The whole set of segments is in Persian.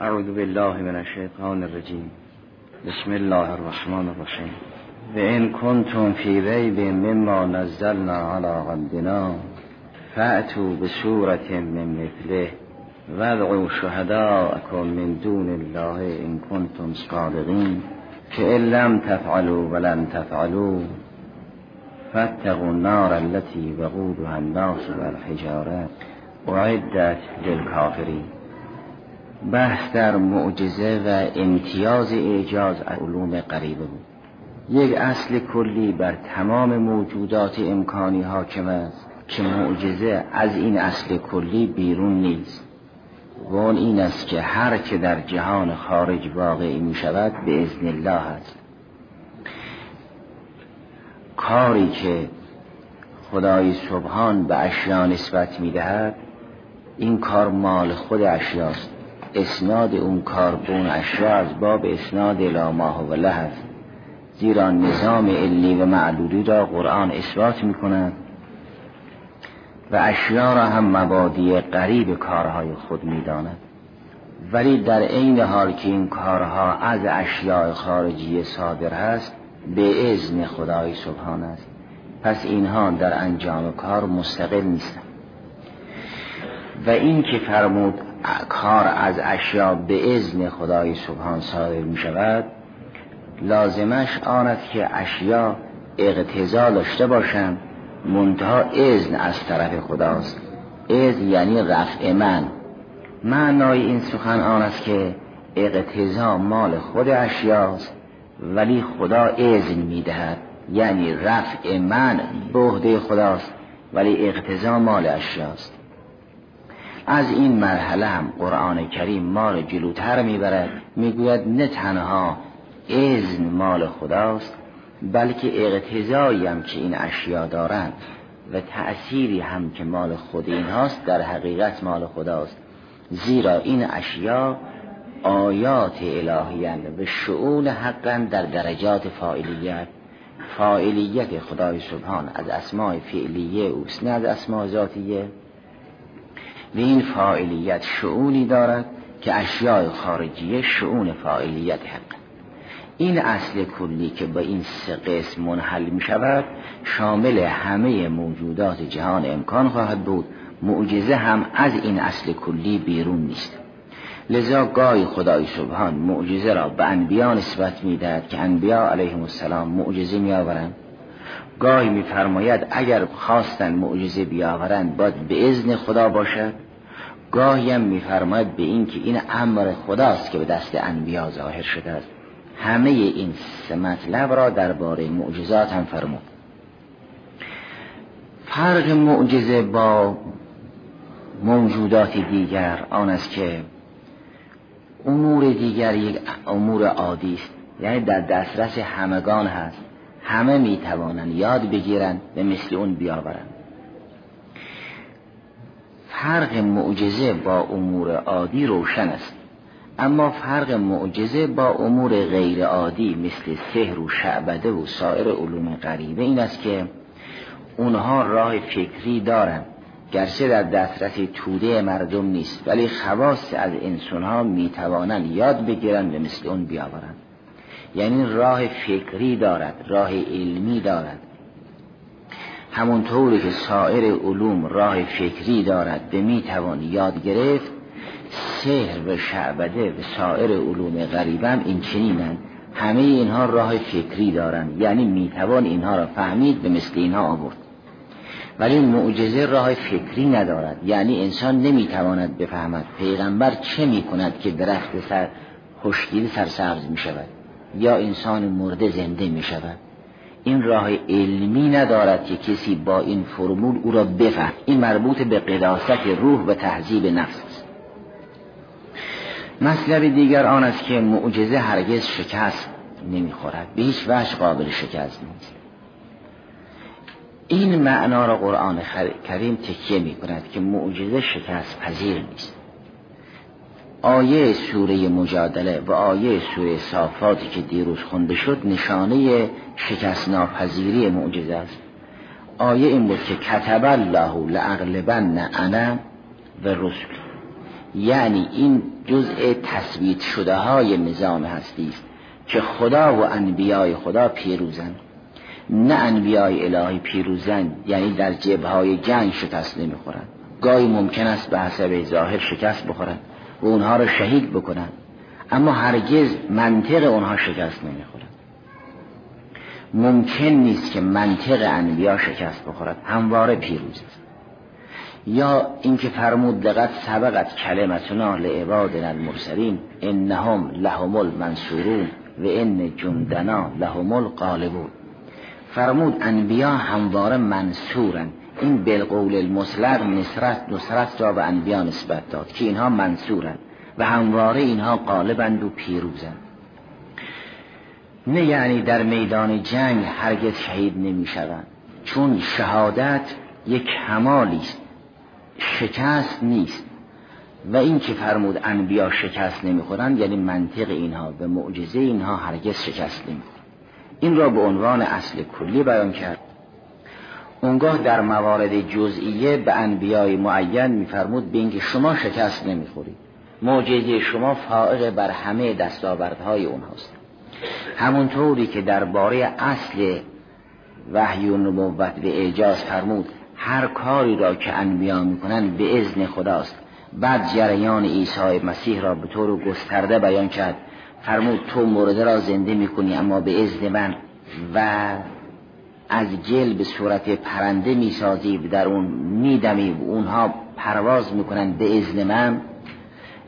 اعوذ بالله من الشیطان الرجیم بسم الله الرحمن الرحیم و ان کنتم فی ریب مما نزلنا علی عبدنا فأتوا بسورة من مثله وادعوا شهداءكم من دون الله ان کنتم صادقین فإن لم تفعلوا ولن تفعلوا فاتقوا النار التي وقودها الناس والحجارة اعدت للكافرین. بحث در معجزه و امتیاز اعجاز از علوم غریبه بود. یک اصل کلی بر تمام موجودات امکانی حاکم است که معجزه از این اصل کلی بیرون نیست و اون این است که هر که در جهان خارج واقعی می شود به اذن الله است. کاری که خدای سبحان به اشیا نسبت می دهد این کار مال خود اشیاست. اسناد اون کار به اون اشیا از باب اسناد الی ما هو له است، زیرا نظام علی و معلولی را قرآن اثبات می کند و اشیا را هم مبادی قریب کارهای خود می داند. ولی در عین حال که این کارها از اشیاء خارجی صادر هست به اذن خدای سبحان است، پس اینها در انجام کار مستقل نیستند. و این که فرمود کار از اشیاء به اذن خدای سبحان صادر می شود، لازمش آن است که اشیاء اقتضا داشته باشند، منتها اذن از طرف خداست. اذن یعنی رفع من. معنای این سخن آن است که اقتضا مال خود اشیاست ولی خدا اذن میدهد، یعنی رفع من به عهده خداست ولی اقتضا مال اشیاست. از این مرحله هم قرآن کریم ما را جلوتر میبرد، میگوید نه تنها اذن مال خداست بلکه اقتضایی هم که این اشیا دارند و تأثیری هم که مال خود این هاست در حقیقت مال خداست، زیرا این اشیا آیات الهی‌اند و شؤون حقاً در درجات فاعلیت خدای سبحان از اسماء فعلیه اوست نه از اسماء ذاتیه، و این فاعلیت شؤونی دارد که اشیاء خارجیه شؤون فاعلیت حق. این اصل کلی که با این سه قسم منحل می شود شامل همه موجودات جهان امکان خواهد بود. معجزه هم از این اصل کلی بیرون نیست، لذا گاهی خدای سبحان معجزه را به انبیا نسبت می دهد که انبیا علیهم السلام معجزه می آورند، گاهی می فرماید اگر خواستن معجزه بیاورند باید به اذن خدا باشد، گاهی هم می فرماید به این که این امر خداست که به دست انبیا ظاهر شده است. همه این سه مطلب را درباره معجزات هم فرمود. فرق معجزه با موجودات دیگر آن است که امور دیگر یک امور عادی است، یعنی در دسترس همگان هست، همه می توانند یاد بگیرند و مثل اون بیاورند. فرق معجزه با امور عادی روشن است، اما فرق معجزه با امور غیر عادی مثل سحر و شعبده و سایر علوم غریبه این است که اونها راه فکری دارند، گرچه در دسترس توده مردم نیست ولی خواص از انسانها میتوانند یاد بگیرند و مثل اون بیاورند، یعنی راه فکری دارد، راه علمی دارد، همونطوری که سایر علوم راه فکری دارد و میتوان یاد گرفت. سحر و شعبده و سایر علوم غریبه هم این چنینند، همه اینها راه فکری دارند، یعنی میتوان اینها را فهمید به مثل اینها آورد. ولی معجزه راه فکری ندارد، یعنی انسان نمیتواند بفهمد پیغمبر چه میکند که درخت سر خشکیده سرسبز میشود یا انسان مرده زنده میشود. این راه علمی ندارد که کسی با این فرمول او را بفهمد. این مربوط به قداست روح و تهذیب نفس است. مطلب دیگر آن است که معجزه هرگز شکست نمیخورد، به هیچ وجه قابل شکست نیست. این معنا را قرآن کریم تکیه می کند که معجزه شکست پذیر نیست. آیه سوره مجادله و آیه سوره صافاتی که دیروز خونده شد نشانه شکست ناپذیری معجزه است. آیه این بود که کتب الله لاغلبن انا و رسول، یعنی این جزء تثبیت شده های نظام هستی است که خدا و انبیای خدا پیروزند، نه انبیای الهی پیروزند، یعنی در جبههای جنگ شکست نمیخورند. گاهی ممکن است به حسب ظاهر شکست بخورند و اونها را شهید بکنند، اما هرگز منطق اونها شکست نمیخورد. ممکن نیست که منطق انبیا شکست بخورد، همواره پیروز است. یا اینکه فرمود لقد سبقت کلمتنا لعبادنا المرسلین انهم لهم المنصورون و ان جندنا لهم الغالبون. فرمود انبیا همواره منصورند. این بالقول المطلق نصرت را به انبیا نسبت داد که اینها منصورند و همواره اینها غالبند و پیروزند. نه یعنی در میدان جنگ هرگز شهید نمیشوند، چون شهادت یک کمالی است، شکست نیست. و این که فرمود انبیا شکست نمیخورند یعنی منطق اینها به معجزه اینها هرگز شکست نمیخورند. این را به عنوان اصل کلی بیان کرد. اونگاه در موارد جزئیه به انبیای معین میفرمود به اینکه شما شکست نمیخورید، معجزه شما فائق بر همه دستاوردهای اونهاست. همونطوری که درباره اصل وحی و نبوت و اعجاز فرمود هر کاری را که انبیا میکنن به اذن خداست، بعد جریان عیسی مسیح را به طور گسترده بیان کرد. فرمود تو مرده را زنده میکنی اما به اذن من، و از جل به صورت پرنده میسازی و در اون میدمی و اونها پرواز میکنن به اذن من.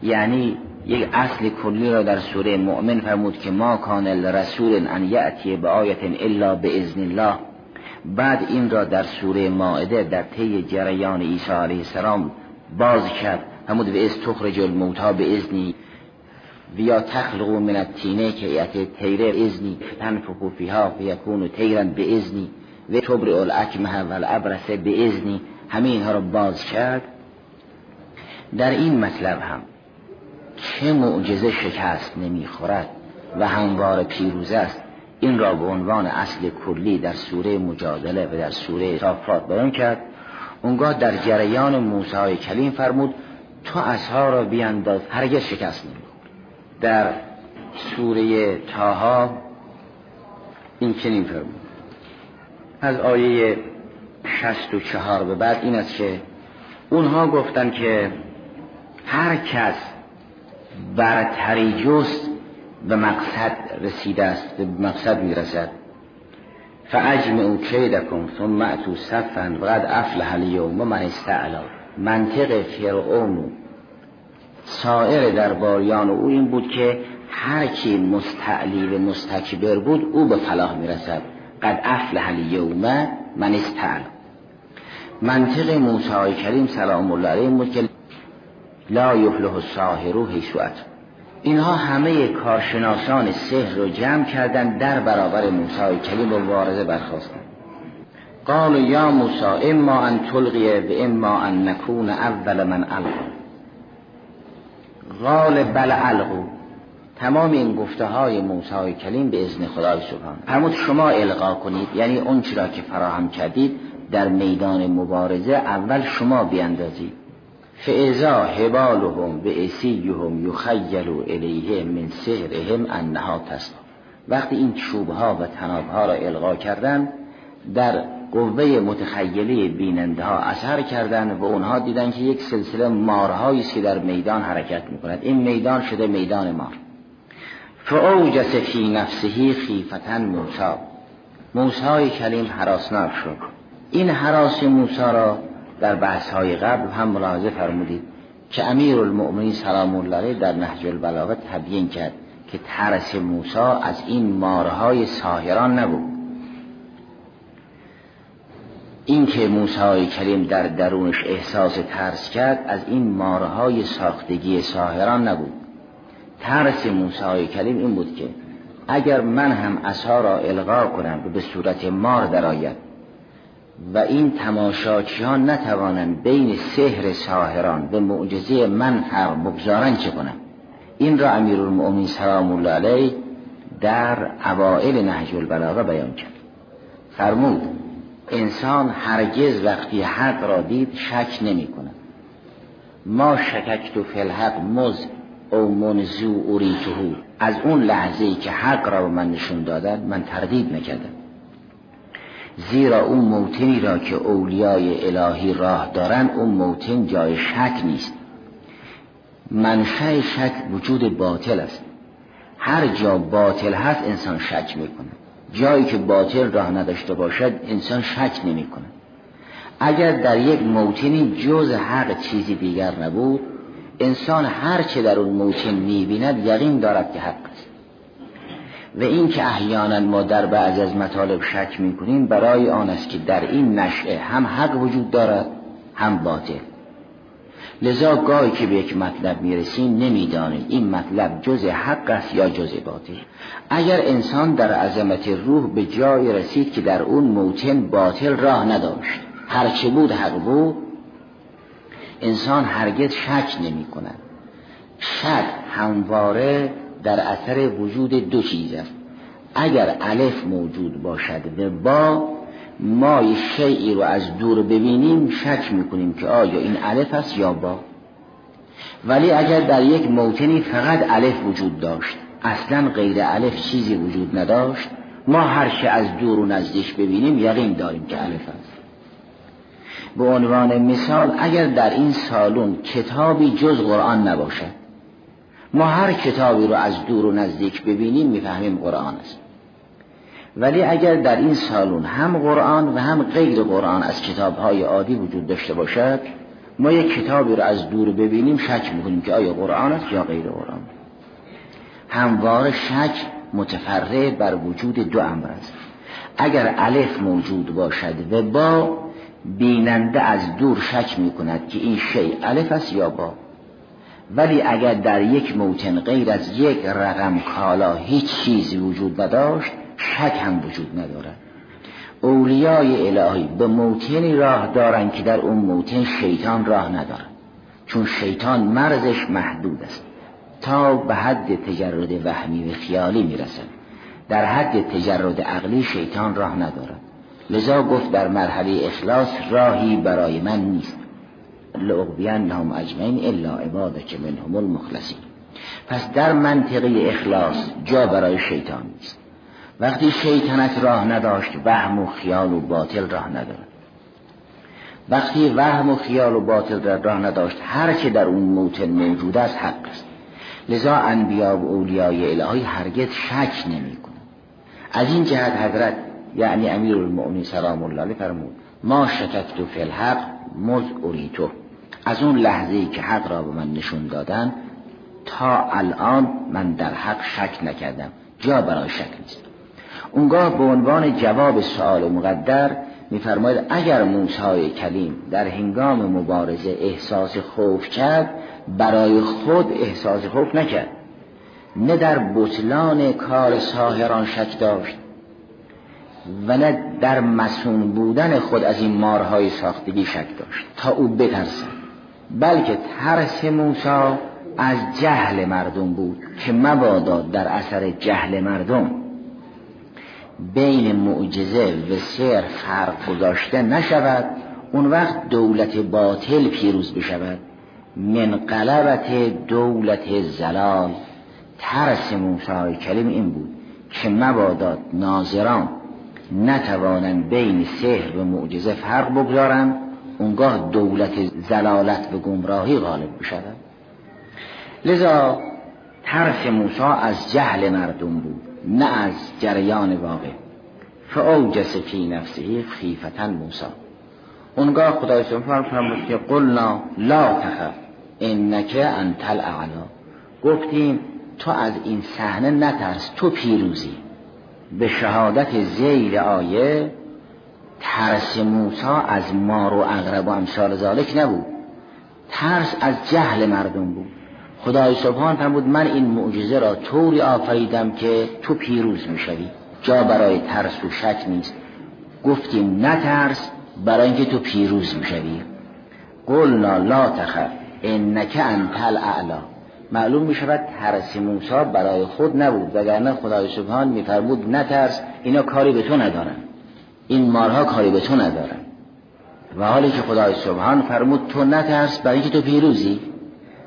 یعنی یک اصل کلی را در سوره مؤمن فرمود که ما کان الرسول ان یاتی بآیه الا باذن الله. بعد این را در سوره مائده در طی جریان عیسی علیه السلام باز کرد. فرمود به از تخرج الموتى باذنی و یا تخلق من الطین که یاتی طیر باذنی تنفخ فیها فیکون طیرا باذنی و تبرئ الاکمه و الابرص باذنی. همه اینها را باز کرد. در این مطلب هم چه معجزه شکست نمیخورد و همواره پیروز است، این را به عنوان اصل کلی در سوره مجادله و در سوره صافات بیان کرد. اونگاه در جریان موسی کلیم فرمود تو عصا را بیانداز هرگز شکست نمیخورد. در سوره طه این چنین فرمود. از آیه 64 به بعد این است که اونها گفتن که هر کس برتری جست به مقصد رسیده است، به مقصد میرسد. فاجمعوا کیدکم ثم اتوا صفا وقد افلح الیوم من استعلا. منطق فرعون سایر درباریان او این بود که هر کی مستعلی و مستکبر بود او به فلاح میرسد. قد افلح الیوم من استعلا. منطق موسی کریم سلام الله علیه بود که لا یفلح الساحر حیث اتى. اینها همه کارشناسان سحر رو جمع کردند در برابر موسی کلیم و مبارزه برخاستند. قالوا یا موسی اما ان تلقی و اما ان نکون اول من القی. قال بل القوا. تمام این گفته های موسی کلیم به اذن خدای سبحان. فرمود شما القا کنید، یعنی اون چرا که فراهم کردید در میدان مبارزه اول شما بیاندازید. فاذا حبالهم وعصیهم یخیل الیه من سحرهم انها تسعی. وقتی این چوبها و تنابها را القا کردند در قوه متخیله بیننده ها اثر کردند و اونها دیدن که یک سلسله مارهایی است که در میدان حرکت میکنند. این میدان شده میدان مار. فاوجس فی نفسه خیفة موسی. موسی کلیم هراسناک شد. این هراس موسی را در بحث‌های قبل هم ملاحظه فرمودید که امیرالمؤمنین سلام الله علیه در نهج البلاغه تبیین کرد که ترس موسی از این مارهای ساحران نبود. این که موسی کریم در درونش احساس ترس کرد از این مارهای ساختگی ساحران نبود. ترس موسی کریم این بود که اگر من هم عصا را القا کنم و به صورت مار درآید و این تماشاچیان نتوانند بین سحر ساحران و معجزه من فرق بگذارند چه کنم؟ این را امیرالمؤمنین سلام الله علیه در اوائل نهج البلاغه بیان کرد. فرمود انسان هرگز وقتی حق را دید شک نمی کند. ما شککت فی الحق مز او منزو اوریتهو، از اون لحظه‌ای که حق را به من نشون دادن من تردید نکردم، زیرا اون موطنی را که اولیای الهی راه دارن اون موطن جای شک نیست. منشأ شک وجود باطل است. هر جا باطل هست انسان شک میکنه. جایی که باطل راه نداشته باشد انسان شک نمیکنه. اگر در یک موطنی جز حق چیزی دیگر نبود، انسان هر چه در اون موطن میبیند یقین دارد که حق است. و این که احیانا ما در بعضی از مطالب شک میکنیم برای آن است که در این نشأه هم حق وجود دارد هم باطل. لذا گاهی که به یک مطلب میرسیم نمیدانیم این مطلب جز حق است یا جز باطل. اگر انسان در عظمت روح به جای رسید که در اون موطن باطل راه نداشت، هرچه بود حق بود، انسان هرگز شک نمی کند. شک همواره در اثر وجود دو چیز است. اگر الف موجود باشد و با، ما یه شیئی رو از دور ببینیم شک میکنیم که آیا این الف است یا با. ولی اگر در یک موطنی فقط الف وجود داشت، اصلا غیر الف چیزی وجود نداشت، ما هرچه از دور و نزدیک ببینیم یقین داریم که الف است. به عنوان مثال اگر در این سالن کتابی جز قرآن نباشد، ما هر کتابی رو از دور و نزدیک ببینیم میفهمیم قرآن است. ولی اگر در این سالن هم قرآن و هم غیر قرآن از کتاب‌های عادی وجود داشته باشد، ما یک کتابی رو از دور ببینیم شک می‌کنیم که آیا قرآن است یا غیر قرآن. همواره شک متفرع بر وجود دو امر است. اگر الف موجود باشد و با، بیننده از دور شک می‌کند که این شی الف است یا با. ولی اگر در یک موطن غیر از یک رقم کالا هیچ چیزی وجود نداشت، شک هم وجود ندارد. اولیای الهی به موطنی راه دارند که در اون موطن شیطان راه ندارد، چون شیطان مرزش محدود است، تا به حد تجرد وهمی و خیالی میرسد. در حد تجرد عقلی شیطان راه ندارد. لذا گفت در مرحله اخلاص راهی برای من نیست، لأغوینهم اجمعین الا عبادک منهم المخلصین. پس در منطقه اخلاص جا برای شیطان نیست. وقتی شیطنت راه نداشت، وهم و خیال و باطل راه ندارد. وقتی وهم و خیال و باطل راه نداشت، هر چه در اون موطن موجود است حق است. لذا انبیا و اولیای الهی هرگز شک نمی‌کنند. از این جهت حضرت یعنی امیرالمؤمنین سلام الله علیه فرمود ما شککت فی الحق مذ اریته، از اون لحظه‌ای که حق را به من نشون دادن تا الان من در حق شک نکردم، جا برای شک نیست. اونگاه به عنوان جواب سؤال مقدر می‌فرماید اگر موسی کلیم در هنگام مبارزه احساس خوف کرد، برای خود احساس خوف نکرد، نه در بطلان کار ساحران شک داشت و نه در مسون بودن خود از این مارهای ساختگی شک داشت تا او بترسد، بلکه ترس موسی از جهل مردم بود که مبادا در اثر جهل مردم بین معجزه و سحر فرق گذاشته نشود، اون وقت دولت باطل پیروز بشود. من قلبت دولت زلال، ترس موسی کلیم این بود که مبادا ناظران نتوانند بین سحر و معجزه فرق بگذارند، اونگاه دولت زلالت و گمراهی غالب بشود. لذا ترس موسی از جهل مردم بود نه از جریان واقع. فاوجس فی نفسه خیفة موسی، اونگاه خدای سبحانه فرمود که قلنا لا تخف انک انت الاعلی، گفتیم تو از این صحنه نترس، تو پیروزی. به شهادت زیر آیه ترس موسی از مار و عقرب و امثال ذالک نبود، ترس از جهل مردم بود. خدای سبحان فرمود من این معجزه را طوری آفریدم که تو پیروز میشوی، جا برای ترس و شک نیست. گفتیم نترس برای اینکه تو پیروز میشوی. قلنا لا تخف انک انت الاعلی، معلوم میشود ترس موسی برای خود نبود، وگرنه خدای سبحان میفرمود نترس، اینا کاری به تو ندارن، این مارها کاری به تو ندارن. و حالی که خدای سبحان فرمود تو نترس برای اینکه تو پیروزی،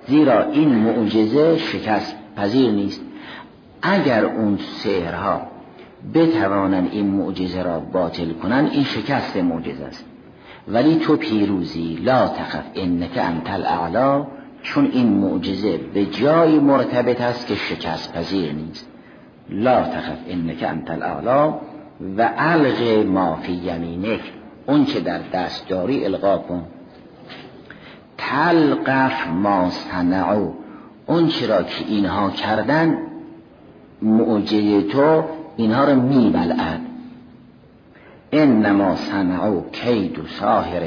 زیرا این معجزه شکست پذیر نیست. اگر اون سحرها بتوانن این معجزه را باطل کنن، این شکست معجزه است، ولی تو پیروزی. لا تخف انک انت الاعلی، چون این معجزه به جای مرتبط است که شکست پذیر نیست. لا تخف انک انت الاعلی و الغ ما فی یمینک، اون چه در دست داری القا کن. تلقف ما صنعوا، اون چرا که اینها کردن، معجزه تو اینها رو میبلعد. انما صنعوا کید ساحر،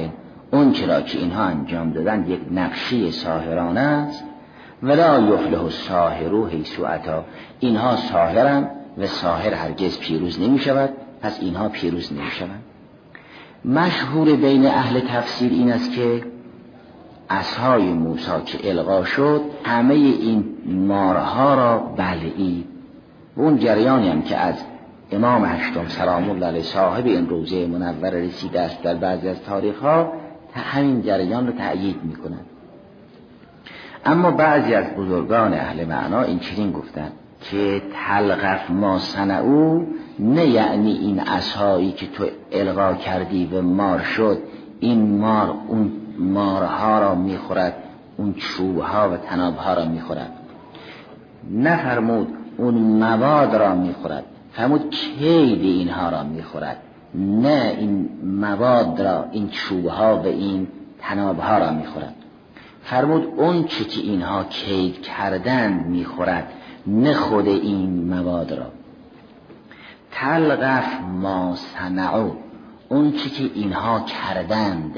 اون چرا که اینها انجام دادن یک نقشی ساحرانه است. ولا یفلح الساحر حیث اتی، اینها ساحرن و ساحر هرگز پیروز نمی شود، پس اینها پیروز نمی شود. مشهور بین اهل تفسیر این است که عصای موسی که القا شد، همه این مارها را بلعید. و اون جریانی هم که از امام هشتم سلام الله علیه صاحب این روزه منور رسیده است در بعضی از تاریخ ها، همین جریان رو تأیید می کنند. اما بعضی از بزرگان اهل معنا این چنین گفتند که تلقف ما صنعوا، نه یعنی این عصایی که تو القا کردی و مار شد، این مار اون مارها را میخورد، اون چوبها و تنابها را میخورد. نفرمود اون مواد را میخورد، فرمود کید اینها را میخورد، نه این مواد را، این چوبها و این تنابها را میخورد. فرمود اون چی که اینها کید کردن میخورد، نه خود این مواد را. تلقف ما صنعوا، اون چی که اینها کردند.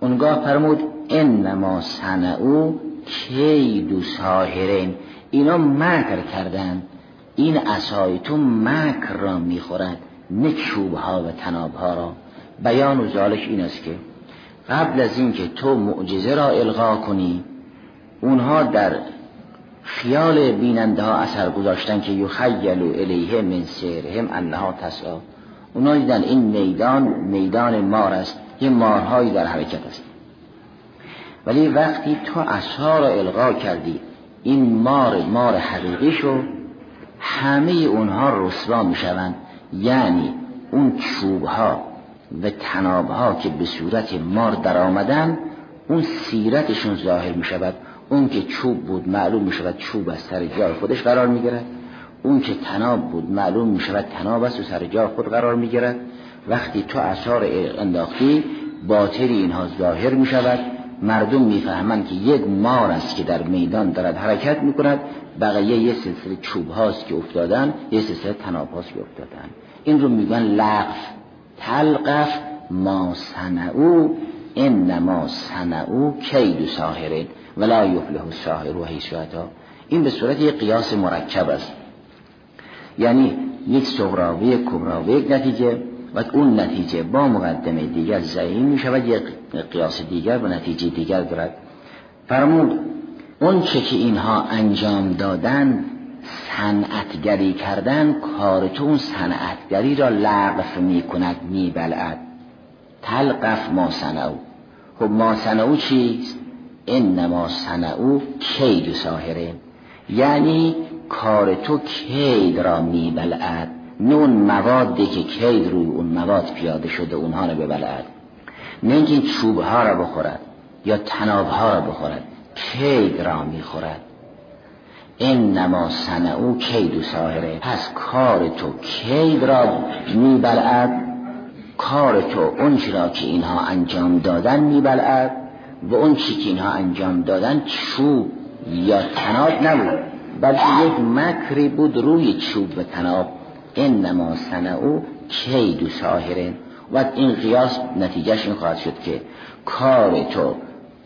اونگاه فرمود انما صنعوا کید ساحرین، اینا مکر کردند، این عصای تو مکر را میخورد، نه چوبها و تنابها را. بیان و ذالک این است که قبل از این که تو معجزه را القا کنی، اونها در خیال بیننده ها اثر گذاشتن که یخیل الیه من سحرهم انها تسعی، اونا دیدن این میدان مار است، یه مارهایی در حرکت است. ولی وقتی تو عصا را القا کردی، این مار حقیقی شو، همه اونها رسوا می شوند. یعنی اون چوبها و تنابها که به صورت مار در آمدن، اون سیرتشون ظاهر می شود. اون که چوب بود معلوم می شود چوب از سر جای خودش قرار می گیرد، اون که تناب بود معلوم می شود تناب است و سر جای خود قرار می گیرد. وقتی تو عصا را انداختی، باطل اینها ظاهر می شود، مردم می فهمند که یک مار است که در میدان دارد حرکت می کند، بقیه یه سلسله چوب هاست که افتادن، یه سلسله تناب هاست که افتادن. این رو میگن لغف. تلقف ما صنعوا انما صنعوا کید ساحر ولا یفلح الساحر حیث اتی. این به صورت یک قیاس مرکب است، یعنی یک صغراوی یک کبراوی یک نتیجه، و اون نتیجه با مقدمه دیگر زعیم می شود یک قیاس دیگر و نتیجه دیگر دارد. فرمود اون چه که اینها انجام دادن، صنعتگری کردن، کارتون صنعتگری را لغف می کند، می بلعد. تلقف ما صنعوا، خب ما صنعوا چیست؟ انما صنعوا کید ساحرین، یعنی کار تو کید را می بلعد، نه اون موادی که کید روی اون مواد پیاده شده اونها رو ببلعد، نه اینکه چوبها را بخورد یا تنابها را بخورد، کید را میخورد. انما صنعوا کید ساحر، پس کار تو کید را میبلعد، کار تو اون چی را که اینها انجام دادن میبلعد، و اون چی که اینها انجام دادن چوب یا تناب نبود، بلکه یک مکری بود روی چوب و تناب. انما صنعوا کید ساحر، و این قیاس نتیجهش این خواهد شد که کار تو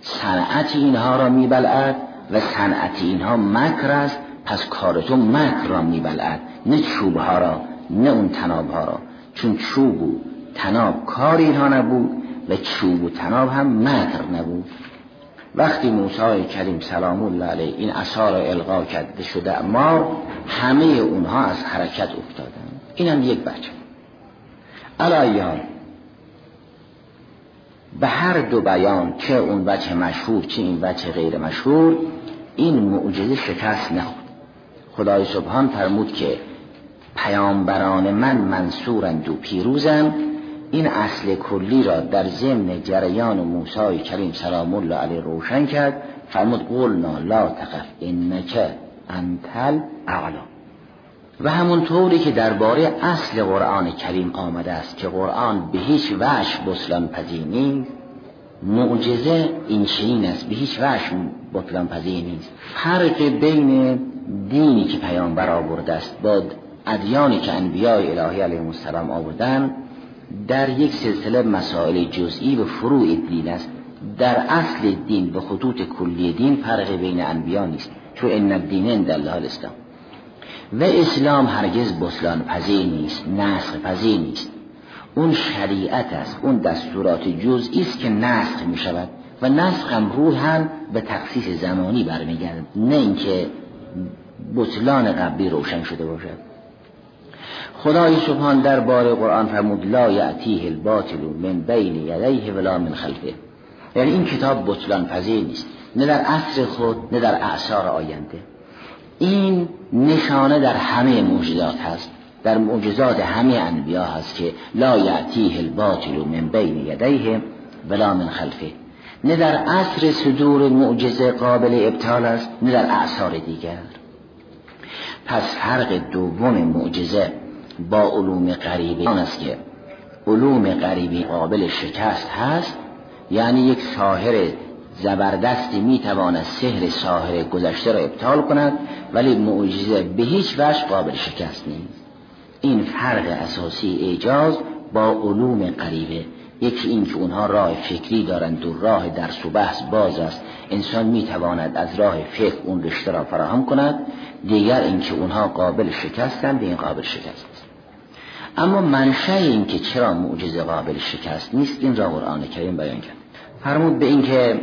صنعت اینها را میبلعد و صنعت اینها مکر است، پس کار تو مکر را میبلعد، نه چوبها را، نه اون تنابها را، چون چوب و تناب کار اینها نبود و چوب و تناب هم مکر نبود. وقتی موسی کریم سلام الله علیه این عصا را القا کرده شده، ما همه اونها از حرکت افتادن. اینم یک بچه. علی ایام به هر دو بیان، چه اون وجه مشهور چه این وجه غیر مشهور، این معجزه شکست نخورد. خدای سبحان فرمود که پیامبران من منصورند و پیروزند. این اصل کلی را در ضمن جریان موسی کریم سلام الله علیه روشن کرد. فرمود قلنا لا تخف انک انتل اعلا. و همونطوری که درباره اصل قرآن کریم آمده است که قرآن به هیچ وجه بطلان پذیر نیست، معجزه این چنین است، به هیچ وجه بطلان پذیر نیست. فرق بین دینی که پیامبر آورده است با ادیانی که انبیای الهی علیهم السلام آوردن در یک سلسله مسائل جزئی و فروع دین است. در اصل دین و خطوط کلی دین فرق بین انبیا نیست، چون ان الدین عند الله الاسلام. و اسلام هرگز بطلان پذیر نیست، نسخ پذیر نیست. اون شریعت است، اون دستورات جزئی است که نسخ می شود و نسخ هم روحاً به تخصیص زمانی برمیگردد، نه اینکه بطلان قبلی روشن شده باشد. خدای سبحان درباره قرآن فرمود لا یأتیه الباطل من بین یدیه ولا من خلفه. یعنی این کتاب بطلان پذیر نیست، نه در عصر خود نه در اعصار آینده. این نشانه در همه معجزات هست، در معجزات همه انبیا هست که لا یأتیه الباطل من بین یدیه ولا من خلفه. نه در عصر صدور معجزه قابل ابطال است، نه در اعصار دیگر. پس فرق دوم معجزه با علوم غریبی آن است که علوم غریبی قابل شکست هست، یعنی یک ساحر زبردستی میتواند سحر ساحر گذشته را ابطال کند، ولی معجزه به هیچ وجه قابل شکست نیست. این فرق اساسی اعجاز با علوم غریبه، یکی این که اونها راه فکری دارند و راه درس و بحث باز است، انسان میتواند از راه فکر اون رشته را فراهم کند. دیگر اینکه اونها قابل شکستند، این قابل شکست است. اما منشأ این که چرا معجزه قابل شکست نیست، این را قرآن کریم بیان کرد. فرمود به این که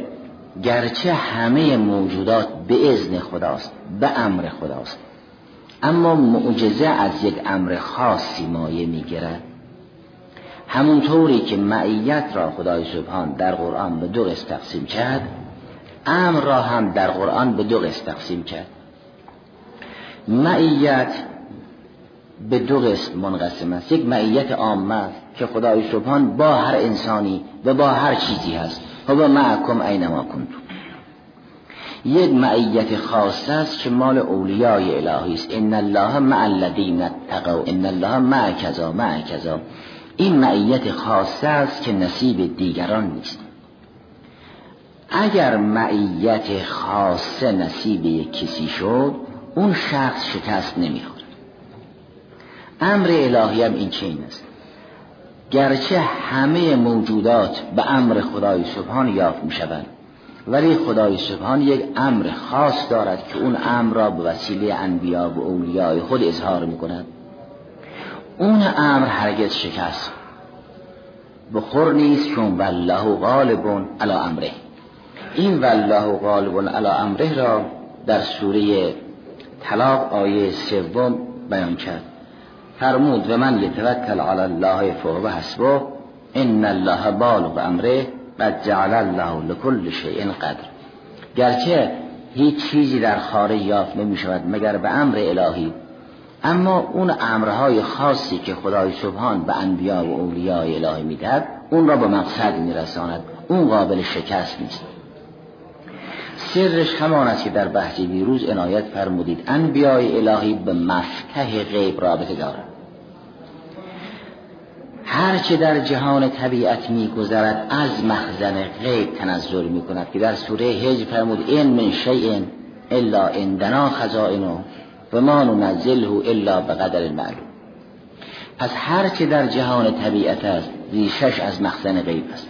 گرچه همه موجودات به اذن خداست، به امر خداست، اما معجزه از یک امر خاصی مایه میگیرد. همونطوری که معیت را خدای سبحان در قرآن به دو قسم تقسیم کرد، امر را هم در قرآن به دو قسم تقسیم کرد. معیت به دو قسم منقسم است. یک معیت عامه است که خدای سبحان با هر انسانی و با هر چیزی هست، هو معکم اینما کنتم. یک معیت خاصه است که مال اولیای الهی است، ان الله مع الذین اتقوا ان الله مع کذا مع کذا. این معیت خاصه است که نصیب دیگران نیست. اگر معیت خاصه نصیب یک کسی شد، اون شخص شکست نمیخورد. امر الهی هم این چنین است، گرچه همه موجودات به امر خدای سبحان یافت میشوند، ولی خدای سبحان یک امر خاص دارد که اون امر را به وسیله انبیا و اولیای خود اظهار میکند. اون امر هرگز شکست بخور نیست، چون والله غالب علی امره. این والله غالب علی امره را در سوره طلاق آیه 3 بیان کرد. فرمود و من یتوکل علی الله فهو حسبه ان الله بالغ امره قد جعل الله لكل شیء قدر. گرچه هیچ چیزی در خارج یافت نمی شود مگر به امر الهی، اما اون امرهای خاصی که خدای سبحان به انبیا و اولیای الهی میدهد، اون را به مقصد میرساند، اون قابل شکست نیست. سرش همان است که در بحث دیروز عنایت فرمودید، انبیای الهی به مفتح غیب رابطه دارند. هرچه در جهان طبیعت میگذرد از مخزن غیب تنزل میکند که در سوره هجر فرمود ان من شیء الا عندنا خزائنه و ما ننزله الا بقدر معلوم. پس هرچه در جهان طبیعت است ریشش از مخزن غیب است.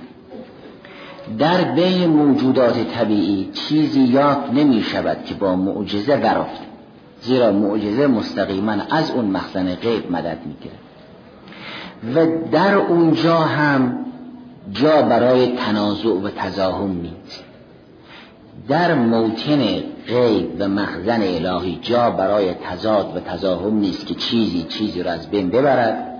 در بین موجودات طبیعی چیزی یافت نمی شود که با معجزه برافت، زیرا معجزه مستقیما از اون مخزن غیب مدد می گیرد و در اونجا هم جا برای تنازع و تزاحم نیست. در موطن غیب و مخزن الهی جا برای تضاد و تزاحم نیست که چیزی را از بین ببرد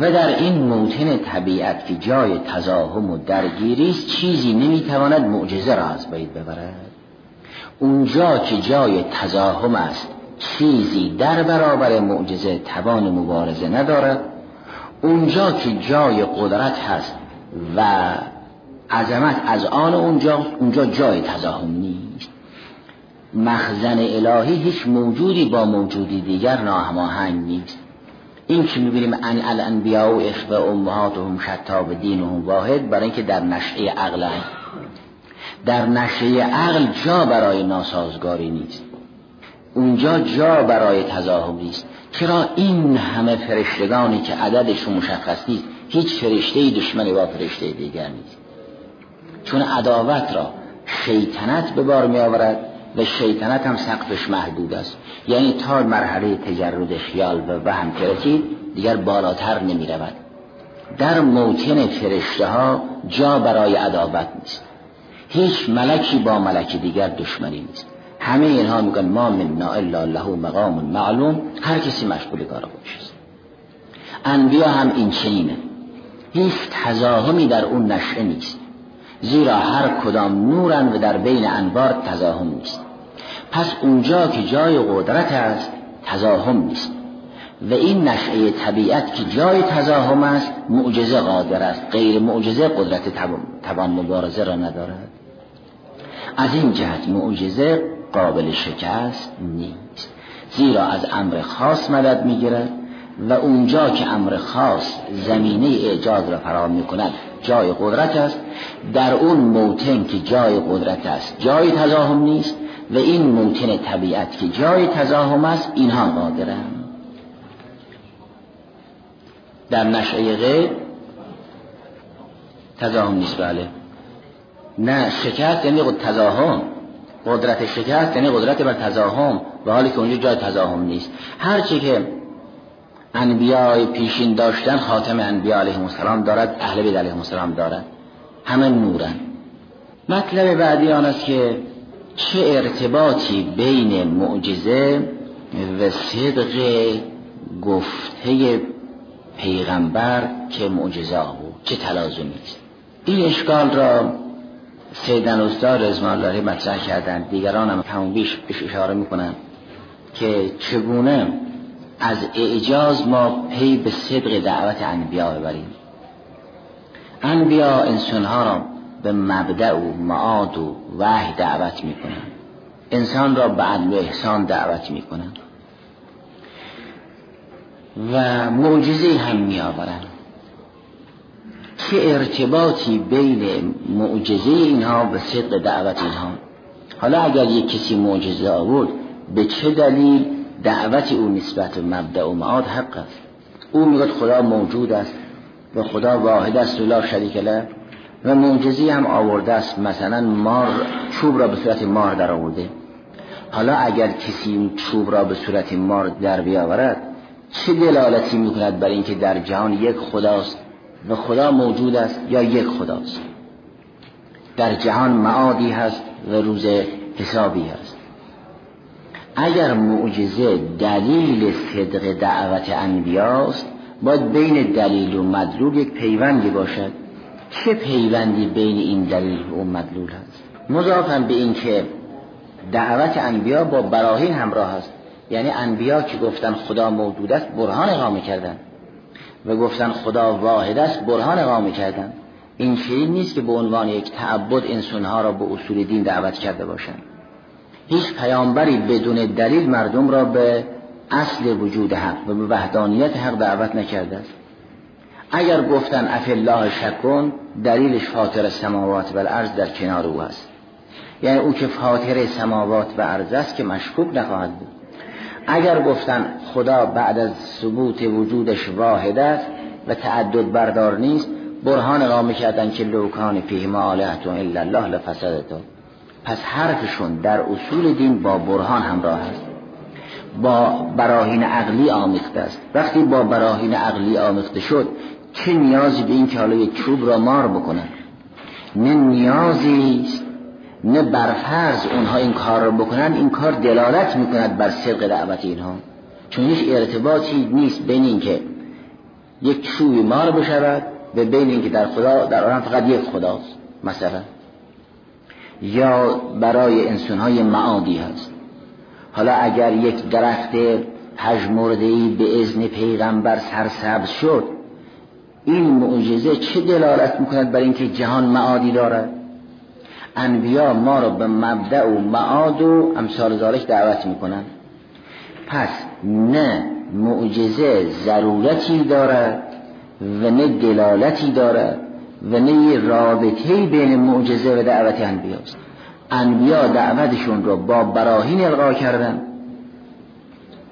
و در این موطن طبیعت که جای تزاحم و درگیری است چیزی نمیتواند معجزه را از بید ببرد. اونجا که جای تزاحم است چیزی در برابر معجزه توان مبارزه ندارد. اونجا که جای قدرت هست و عظمت از آن اونجا جای تزاحم نیست. مخزن الهی هیچ موجودی با موجودی دیگر ناهماهنگ نیست. این که می‌بینیم ان الانبیا و اخوه امهاتهم شتی و دینهم واحد، برای اینکه در نشأه عقل جا برای ناسازگاری نیست. اونجا جا برای تزاحم نیست. چرا این همه فرشتگانی که عددشون مشخص نیست، هیچ فرشته‌ای دشمنی با فرشته دیگر نیست. چون عداوت را شیطنت به بار می آورد و شیطنت هم سقفش محدود است، یعنی تا مرحله تجرد خیال و وهم رسید دیگر بالاتر نمی رود. در موطن فرشته ها جا برای عداوت نیست. هیچ ملکی با ملکی دیگر دشمنی نیست. همه اینها میگن ما منا الا له مقام معلوم، هر کسی مشغول کار خودش است. انبیا هم این چنینه، هیچ تزاحمی در اون نشأه نیست، زیرا هر کدام نورن و در بین انوار تزاحم نیست. پس اونجا که جای قدرت است تزاحم نیست و این نشأه طبیعت که جای تزاحم است معجزه قادر است، غیر معجزه قدرت توان مبارزه را ندارد. از این جهت معجزه قابل شکست نیست، زیرا از امر خاص مدد میگیرد و اونجا که امر خاص زمینه ایجاد را فراهم میکند جای قدرت است. در اون موطن که جای قدرت است جای تزاحم نیست و این موطن طبیعت که جای تزاحم است اینها قادرند. در نشأه غیب تزاحم نیست. بله، نه شکست یعنی تزاحم، قدرت شکست یعنی قدرت بر تزاحم، و حالی که اونجا جای تزاحم نیست. هرچی که انبیای پیشین داشتن خاتم انبیا علیهم السلام دارد، اهل بیت علیهم السلام دارد، همه نورن. مطلب بعدی آن است که چه ارتباطی بین معجزه و صدق گفته پیغمبر که معجزه بود، چه تلازمی است. این اشکال را سیدن استاد رضوان الله علیه مطرح کردند، دیگران هم کم بیش اشاره میکنند که چگونه از اعجاز ما پی به صدق دعوت انبیا ببریم. انبیا انسانها را به مبدأ و معاد و وحی دعوت میکنند، انسان را به عدل و احسان دعوت میکنند و معجزه هم میآورند. چه ارتباطی بین معجزه اینها و صدق دعوت اینها؟ حالا اگر یک کسی معجزه آورد، به چه دلیل دعوت او نسبت به مبدأ و معاد حق است؟ او میگه خدا موجود است و خدا واحد است و لا شریک له، و معجزه هم آورده است، مثلا مار، چوب را به صورت مار در آورده. حالا اگر کسی چوب را به صورت مار در بیاورد، چه دلالتی میکند بر اینکه در جهان یک خداست و خدا موجود است یا یک خداست؟ در جهان معادی هست و روز حسابی هست. اگر معجزه دلیل صدق دعوت انبیاست، باید بین دلیل و مدلول یک پیوندی باشد. چه پیوندی بین این دلیل و مدلول هست؟ مضافاً به این که دعوت انبیا با براهین همراه است، یعنی انبیا که گفتن خدا موجود است برهان اقامه کردند و گفتن خدا واحد است برهان اقامه کردند. این چیزی نیست که به عنوان یک تعبد انسانها را به اصول دین دعوت کرده باشند. هیچ پیامبری بدون دلیل مردم را به اصل وجود حق و به وحدانیت حق دعوت نکرده است. اگر گفتن افی الله شکن، دلیلش فاطر سماوات و الارض در کنار او است، یعنی او که فاطر سماوات و ارض است که مشکوک نخواهد بود. اگر گفتن خدا بعد از ثبوت وجودش واحد است و تعدد بردار نیست، برهان اقامه کردند که لو کان فیهما آلهة الا الله لفسدتا. پس حرفشون در اصول دین با برهان همراه است، با براهین عقلی آمیخته است. وقتی با براهین عقلی آمیخته شد، چه نیازی به این که حالا یک چوب را مار بکنن؟ نه نیازی است، نه برفرض اونها این کار را بکنن. این کار دلالت میکند بر صدق دعوت اینها، چون هیچ ارتباطی نیست بین این که یک شوی مار بشود به بین اینکه در خدا در آن فقط یک خداست مثلا، یا برای انسان‌های معادی هست. حالا اگر یک درخت پژمرده‌ای به اذن پیغمبر سرسبز شد، این معجزه چه دلالت می‌کند بر اینکه جهان معادی دارد؟ انبیا ما را به مبدأ و معاد و امثال ذالک دعوت می‌کنند. پس نه معجزه ضرورتی دارد و نه دلالتی دارد و نه رابطه‌ای بین معجزه و دعوت انبیاست. انبیا دعوتشون را با براهین القا کردن،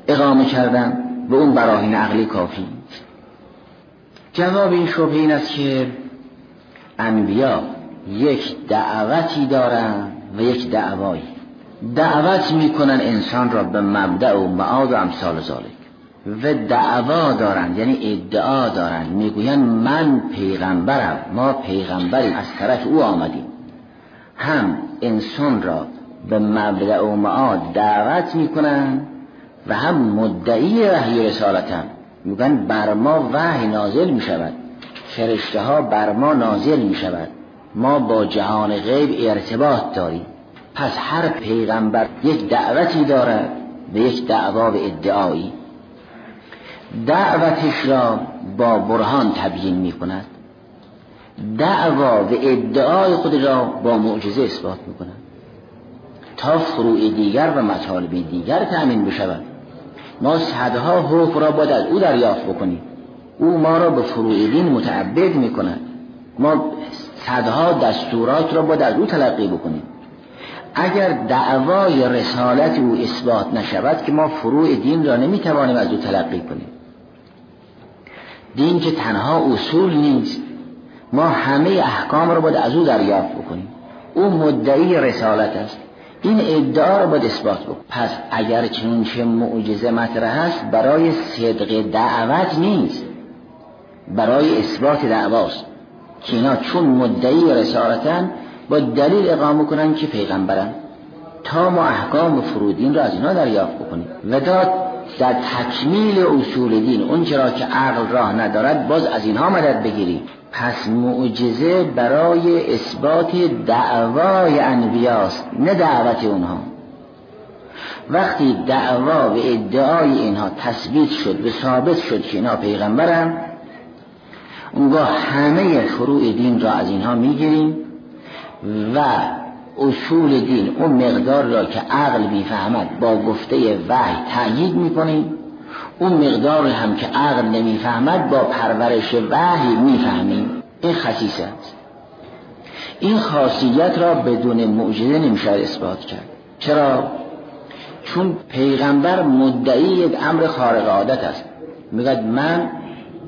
اقامه کردن و اون براهین عقلی کافی. جواب این شبهه این است که انبیا یک دعوتی دارن و یک دعوایی، دعوت میکنن انسان را به مبدأ و معاد و امثال ذالک، و دعوا دارن یعنی ادعا دارن، میگوین من پیغمبرم، ما پیغمبریم، از طرف او آمدیم. هم انسان را به مبدأ و معاد دعوت میکنن و هم مدعی وحی رسالتن، میگن بر ما وحی نازل میشود، فرشته ها بر ما نازل میشود، ما با جهان غیب ارتباط داریم. پس هر پیغمبر یک دعوتی دارد و یک دعوا و ادعایی. دعوتش را با برهان تبیین می کند، دعوا و ادعای خود را با معجزه اثبات می کند تا فروع دیگر و مطالب دیگر تأمین بشود. ما صدها حرف را باید از او دریافت بکنیم، او ما را به فروع دین متعبد می کند، ما صدها دستورات را باید از او تلقی بکنیم. اگر دعوای رسالت او اثبات نشود که ما فروع دین را نمیتوانیم از او تلقی کنیم. دین که تنها اصول نیست، ما همه احکام را باید از او دریافت بکنیم. او مدعی رسالت است، این ادعا را باید اثبات بکنیم. پس اگر چنین چه معجزه مطرح است، برای صدق دعوت نیست، برای اثبات دعواست که اینا چون مدعی رسالتن با دلیل اقامه کنن که پیغمبرن تا ما احکام و فرودین را از اینا دریافت بکنیم. و در تکمیل اصول دین اون چرا که عقل راه ندارد باز از اینها مدد بگیریم. پس معجزه برای اثبات دعوای انبیاست نه دعوت اونها. وقتی دعوا و ادعای اینها تثبیت شد و ثابت شد که اینا پیغمبرن، اونگاه همه فروع دین را از اینها میگیریم و اصول دین اون مقدار را که عقل میفهمد با گفته وحی تأیید میکنیم، اون مقدار هم که عقل نمیفهمد با پرورش وحی میفهمیم. این خصیصه است. این خاصیت را بدون معجزه نمیشه اثبات کرد. چرا؟ چون پیغمبر مدعی امر خارق عادت است، میگه من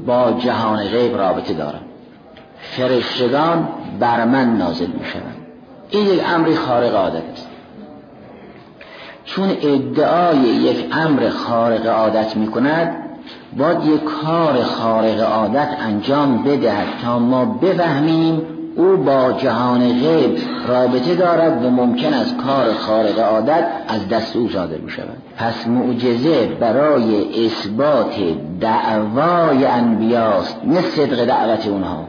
با جهان غیب رابطه دارم، فرشتگان بر من نازل می شوند. این یک امر خارق عادت است. چون ادعای یک امر خارق عادت می کند، باید یک کار خارق عادت انجام بدهد تا ما بفهمیم او با جهان غیب رابطه دارد و ممکن است کار خارق عادت از دست او صادر می شود. پس معجزه برای اثبات دعوای انبیاست نه صدق دعوت اونها.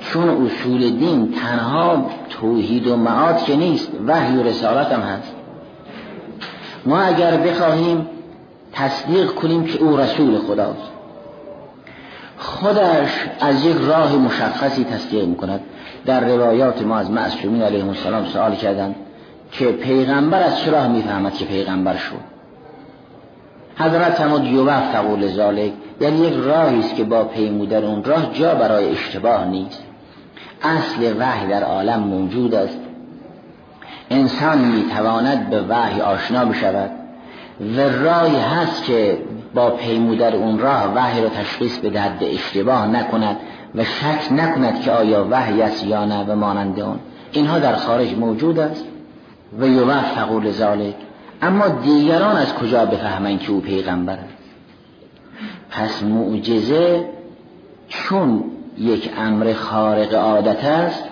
چون اصول دین تنها توحید و معاد که نیست، وحی و رسالت هم هست. ما اگر بخواهیم تصدیق کنیم که او رسول خداست، خودش از یک راه مشخصی تصدیق میکند. در روایات ما از معصومین علیهم السلام سوال کردند که پیغمبر از چه راه میفهمد که پیغمبر شد؟ حضرت فرمود یوفق لذلک، یعنی یک راهی است که با پیمودن اون راه جا برای اشتباه نیست. اصل وحی در عالم موجود است، انسان میتواند به وحی آشنا بشود و راهی هست که با پیمودن اون راه وحی را تشخیص بدهد، اشتباه نکند و شک نکند که آیا وحی است یا نه و مانند اون. اینها در خارج موجود است و یوفق لذلک. اما دیگران از کجا بفهمند که او پیغمبر است؟ پس معجزه چون یک امر خارق عادت است،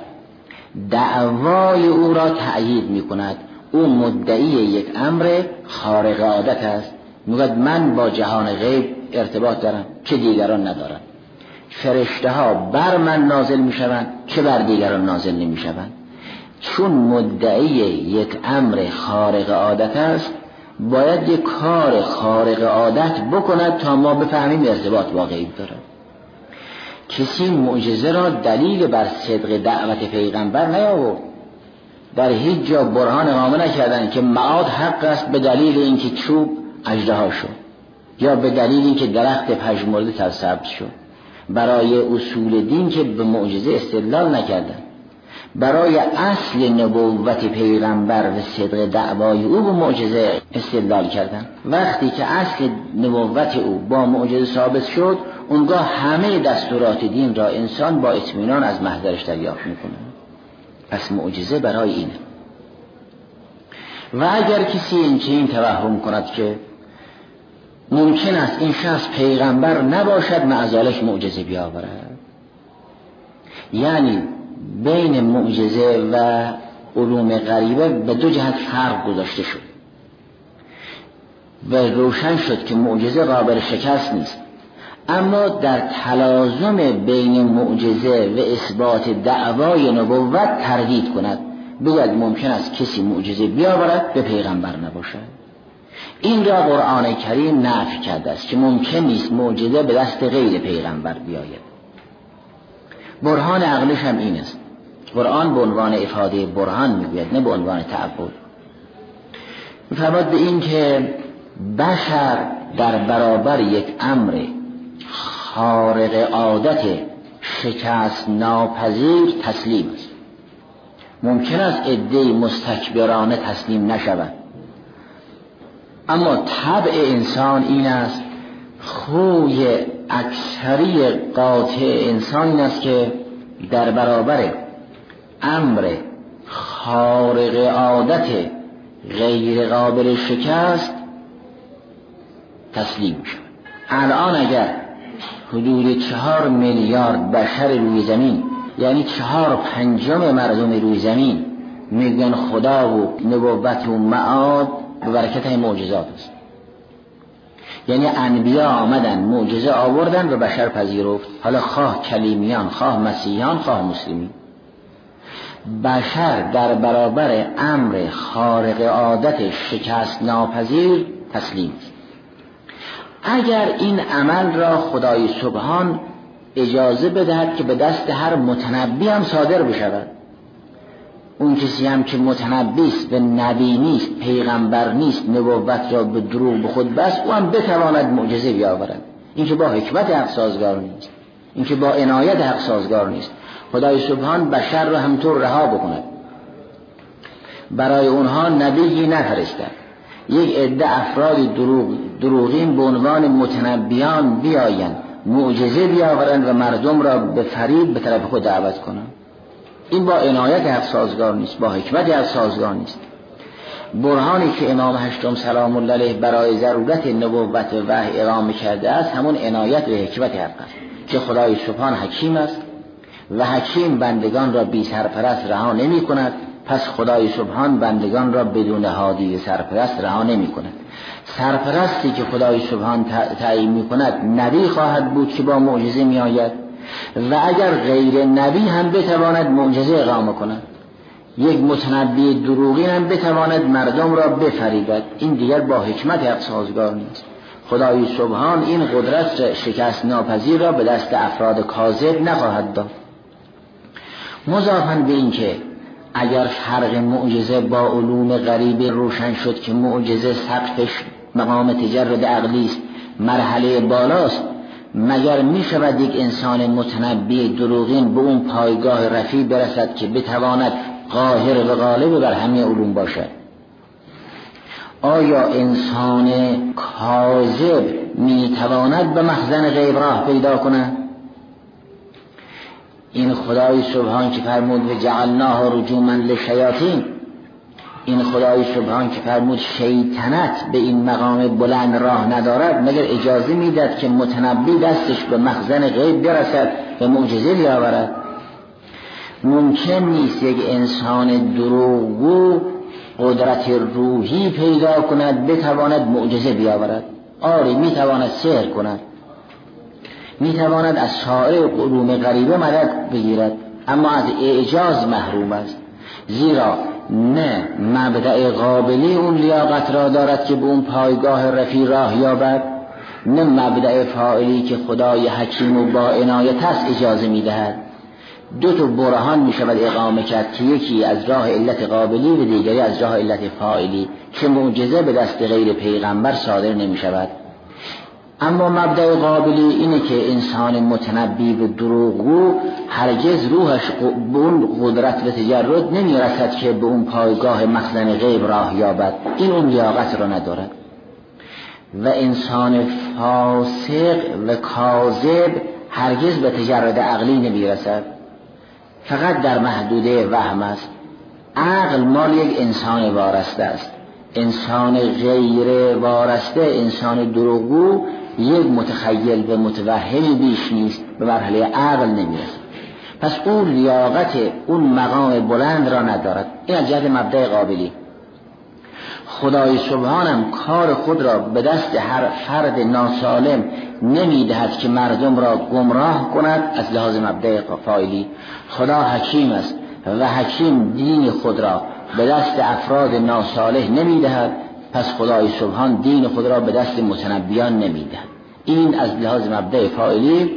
دعوای او را تأیید می کند. او مدعی یک امر خارق عادت است، میگوید من با جهان غیب ارتباط دارم که دیگران ندارن. فرشته ها بر من نازل میشوند که بر دیگران نازل نمیشوند. چون مدعی یک امر خارق عادت است باید یک کار خارق عادت بکند تا ما بفهمیم ارتباط با غیب داره. کسی معجزه را دلیل بر صدق دعوت پیغمبر نیاورد، در هیچ جا برهان اقامه نکردند که معاد حق است به دلیل اینکه چوب اژدها شد یا به دلیل اینکه درخت پژمرده سرسبز شد. برای اصول دین که به معجزه استدلال نکردند، برای اصل نبوت پیغمبر و صدق دعوای او به معجزه استدلال کردند. وقتی که اصل نبوت او با معجزه ثابت شد اونگاه همه دستورات دین را انسان با اطمینان از محضرش دریافت میکنه. پس معجزه برای اینه. و اگر کسی این توهم کند که ممکن است این شخص پیغمبر نباشد معزالش معجزه بیاورد، یعنی بین معجزه و علوم غریبه به دو جهت فرق گذاشته شد و روشن شد که معجزه قابل شکست نیست. اما در تلازم بین معجزه و اثبات دعوای نبوت تردید کند، بگوید ممکن است کسی معجزه بیاورد به پیغمبر نباشد، این را قرآن کریم نفی کرده است که ممکن نیست معجزه به دست غیر پیغمبر بیاید. برهان عقلش هم این است. قرآن به عنوان افاده برهان میگوید نه به عنوان تعبد. می‌فرماید به این که بشر در برابر یک امر خارق عادت شکست ناپذیر تسلیم است. ممکن است عده‌ای مستکبرانه تسلیم نشوند، اما طبع انسان این است، خوی اکثری قاطع انسان این است که در برابر امر خارق عادت غیر قابل شکست تسلیم شد. الان اگر حدود 4 میلیارد بشر روی زمین، یعنی 4/5 مردم روی زمین میگن خدا و نبوت و معاد به برکت های معجزات است، یعنی انبیا آمدن معجزه آوردن و بشر پذیرفت، حالا خواه کلیمیان، خواه مسیحیان، خواه مسلمین. بشر در برابر امر خارق عادت شکست ناپذیر تسلیم است. اگر این عمل را خدای سبحان اجازه بدهد که به دست هر متنبی هم صادر بشود، اون کسی هم که متنبی است و نبی نیست، پیغمبر نیست، نبوت را به دروغ به خود بست، او هم بتواند معجزه بیاورد. این که با حکمت حق سازگار نیست، این که با عنایت حق سازگار نیست. خدای سبحان بشر را همطور رها بکند، برای اونها نبیی نفرستد، یک عده افراد دروغین به عنوان متنبیان بیایند، معجزه بیاورند و مردم را به فریب به طرف خود دعوت کنند. این با عنایت حق سازگار نیست، با حکمت حق سازگار نیست. برهانی که امام هشتم سلام الله علیه برای ضرورت نبوت و وحی اقامه کرده است همون عنایت و حکمت حق است که خدای سبحان حکیم است و حکیم بندگان را بی سرپرست رها نمی کند. پس خدای سبحان بندگان را بدون هادی سرپرست رها نمی کند. سرپرستی که خدای سبحان تعیین می کند نبی خواهد بود که با معجزه می آید و اگر غیر نبی هم بتواند معجزه اقامه کند، یک متنبی دروغین هم بتواند مردم را بفریبد، این دیگر با حکمت حق سازگار نیست. خدای سبحان این قدرت شکست ناپذیر را به دست افراد کاذب نخواهد داد. مضافاً به این که اگر فرق معجزه با علوم غریبه روشن شد که معجزه سقفش مقام تجرد عقلی است، مرحله بالاست، مگر می شود یک انسان متنبی دروغین به اون پایگاه رفیع برسد که بتواند قاهر و غالب بر همه علوم باشد؟ آیا انسان کاذب می تواند به مخزن غیب راه پیدا کند؟ این خدای سبحان که فرمود و جعلناه رجوما للشیاطین، این خدای سبحان که فرمود شیطنت به این مقام بلند راه ندارد، مگر اجازه میداد که متنبی دستش به مخزن غیب برسد و معجزه بیاورد؟ ممکن نیست یک انسان دروغگو قدرت روحی پیدا کند، بتواند معجزه بیاورد. آری میتواند سحر کند، میتواند از شاعر قلوم غریبه مدد بگیرد، اما از اعجاز محروم است، زیرا نه مبدأ قابلی اون لیاقت را دارد که به اون پایگاه رفیع راه یابد، نه مبدأ فاعلی که خدای حکیم و با عنایت است اجازه میدهد. دو تا برهان میشود اقامه کرد که یکی از راه علت قابلی و دیگری از راه علت فاعلی، که معجزه به دست غیر پیغمبر صادر نمیشود. اما مبدأ قابلی اینه که انسان متنبی و دروغگو هرگز روحش به اون قدرت و تجرد نمیرسد که به اون پایگاه مخزن غیب راه یابد، این اون لیاقت را ندارد. و انسان فاسق و کاذب هرگز به تجرد عقلی نمیرسد، فقط در محدوده وهم است. عقل مال یک انسان وارسته است. انسان غیر وارسته، انسان دروغگو، یک متخیل و متوهمی بیش نیست، به مرحله عقل نمیرسد. پس اون لیاقت اون مقام بلند را ندارد. این از جهت مبدأ قابلی. خدای سبحانم کار خود را به دست هر فرد ناسالم نمیدهد که مردم را گمراه کند. از لحاظ مبدأ فاعلی خدا حکیم است و حکیم دین خود را به دست افراد ناسالح نمیدهد، پس خدای سبحان دین خود را به دست متنبیان نمیدهد. این از لحاظ مبدأ فاعلی.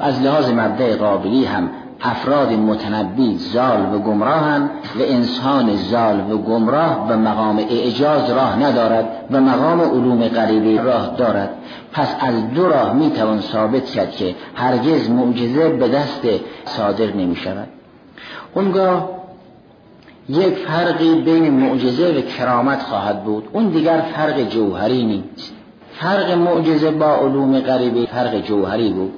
از لحاظ مبدأ قابلی هم افراد متنبی زال و گمراه هم، و انسان زال و گمراه به مقام اعجاز راه ندارد و مقام علوم غریبی راه دارد. پس از دو راه میتوان ثابت شد که هرگز معجزه به دست صادر نمیشود. اونگاه یک فرقی بین معجزه و کرامت خواهد بود، اون دیگر فرق جوهری نیست. فرق معجزه با علوم غریبی فرق جوهری بود،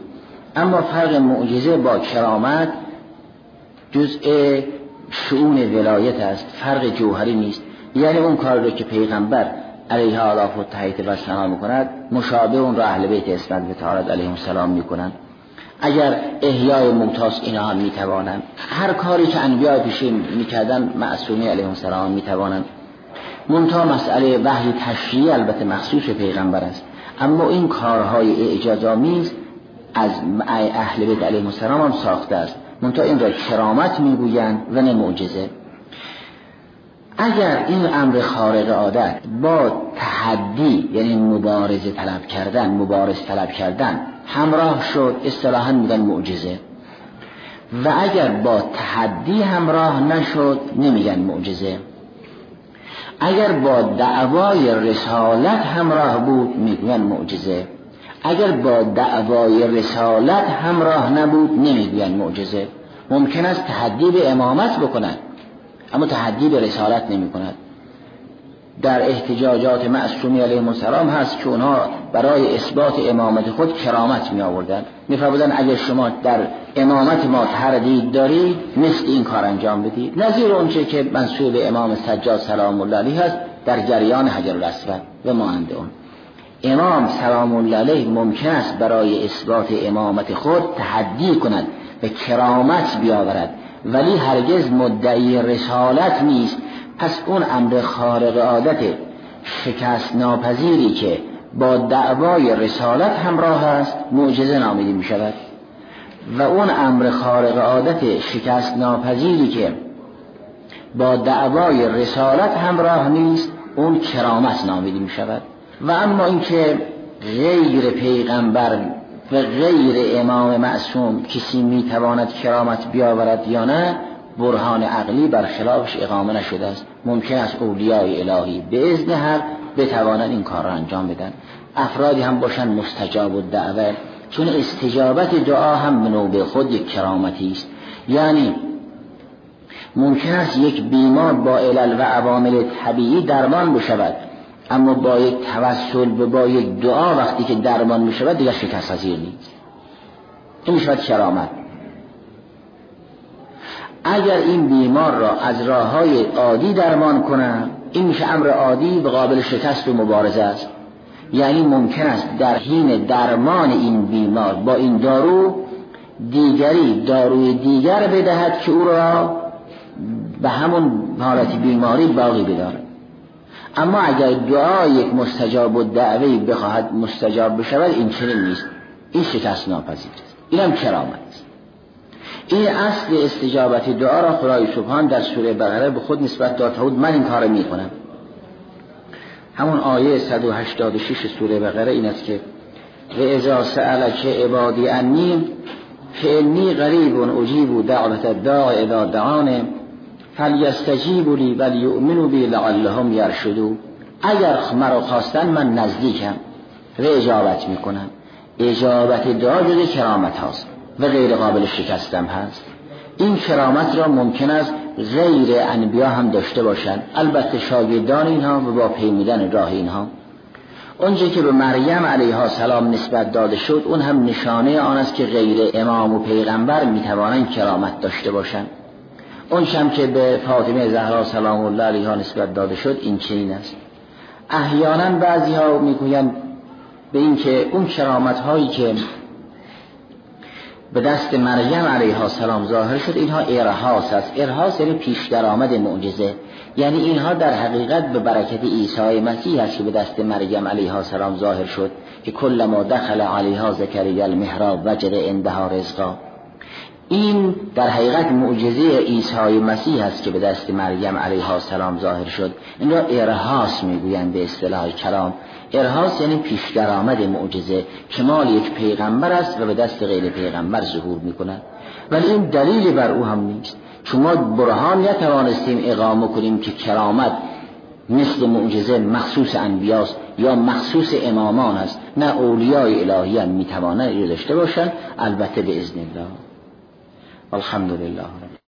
اما فرق معجزه با کرامت جزء شؤون ولایت است، فرق جوهری نیست. یعنی اون کار رو که پیغمبر علیه آلاف و تحیط و سنا میکند، مشابه اون را اهل بیت اسمت و طهارت علیهم السلام میکنند. اگر احیای موتاس اینا هم میتوانند، هر کاری که انبیاء پیشین میکردن معصومی علیهم السلام میتوانند. منتها مسئله وحی تشریعی البته مخصوص پیغمبر است، اما این کارهای اعجازآمیز از اهل بیت علیهم السلام هم ساخته است. منتها این را کرامت میگویند و نه معجزه. اگر این امر خارق عادت با تحدی، یعنی مبارزه طلب کردن، مبارز طلب کردن همراه شد، اصطلاحاً میگن معجزه. و اگر با تحدی همراه نشد، نمیگن معجزه. اگر با دعوای رسالت همراه بود، میگن معجزه. اگر با دعوای رسالت همراه نبود، نمیگن معجزه. ممکن است تحدی به امامت بکنند، اما تحدی به رسالت نمی کند. در احتجاجات معصومی علیهم السلام هست که اونها برای اثبات امامت خود کرامت می آوردن، می فرمودن اگر شما در امامت ما تردید دارید، مثل این کار انجام بدید. نظیر اونچه که منسوب امام سجاد سلام الله علیه هست در جریان حجر الاسود و مانند اون. امام سلام الله علیه ممکن است برای اثبات امامت خود تحدی کند و کرامت بیاورد، ولی هرگز مدعی رسالت نیست. پس اون امر خارق عادت شکست ناپذیری که با دعوای رسالت همراه است، معجزه نامیده می شود، و اون امر خارق عادت شکست ناپذیری که با دعوای رسالت همراه نیست، اون کرامت نامیده می شود. و اما اینکه غیر پیغمبر و غیر امام معصوم کسی میتواند کرامت بیاورد یا نه، برهان عقلی برخلافش اقامه نشده است. ممکن است اولیای الهی به اذن حق بتوانند این کار را انجام بدن، افرادی هم باشن مستجاب الدعوه، چون استجابت دعا هم به نوبه خود یک کرامتی است. یعنی ممکن است یک بیمار با علل و عوامل طبیعی درمان بشود، اما با یک توسل و با یک دعا وقتی که درمان می شود، دیگر شکست پذیر نیست. این می شود کرامت. اگر این بیمار را از راه های عادی درمان کنم، این میشه امر عادی و قابل شکست و مبارزه است. یعنی ممکن است در حین درمان این بیمار با این دارو، دیگری داروی دیگر بدهد که او را به همون حالت بیماری باقی بداره. اما اگر دعا یک مستجاب و دعوی بخواهد مستجاب بشود این چنین نیست، این شکست ناپذیر است، این هم کرامت است. این اصل استجابت دعا را خدای سبحان در سوره بقره به خود نسبت داد، من این کار می کنم. همون آیه 186 سوره بقره این است که وَإِذَا سَأَلَكَ عِبَادِي عَنِّي فَإِنِّي قَرِيبٌ أُجِيبُ دَعْوَةَ الدَّاعِ إِذَا دَعَانِ فَلْيَسْتَجِیبُوا لِی وَلْیُؤْمِنُوا بِی لَعَلَّهُمْ یَرْشُدُونَ. اگر مرا خواستن من نزدیکم و اجابت میکنم. اجابت دعا جز کرامت هاست و غیر قابل شکستم هست. این کرامت را ممکن است غیر انبیا هم داشته باشند، البته شاگردان اینها و با پیمودن راه اینها. اونجا که به مریم علیها السلام نسبت داده شد اون هم نشانه آن است که غیر امام و پیغمبر میتوانند کرامت داشته باشند. اون شم که به فاطمه زهرا سلام الله علیها نسبت داده شد این چنین است. احیانا بعضی ها میگویند به این که اون کرامت هایی که به دست مریم علیها سلام ظاهر شد اینها ارهاس است. ارهاس یعنی پیش درآمد معجزه، یعنی اینها در حقیقت به برکت عیسی مسیح است که به دست مریم علیها سلام ظاهر شد که کلما دخل علیها زکریا المحراب وجد عندها رزقا. این در حقیقت معجزه عیسی مسیح است که به دست مریم علیها السلام ظاهر شد. این را ارهاس میگویند به اصطلاح کلام. ارهاس یعنی پیش درآمد معجزه، کمال یک پیغمبر است و به دست غیر پیغمبر ظهور میکند. ولی این دلیلی بر او هم نیست، چون ما برهان نتوانستیم اقامه کنیم که کرامت مثل معجزه مخصوص انبیاست یا مخصوص امامان است. نه، اولیای الهی هم میتوانند داشته باشند، البته به اذن الله. الحمد لله.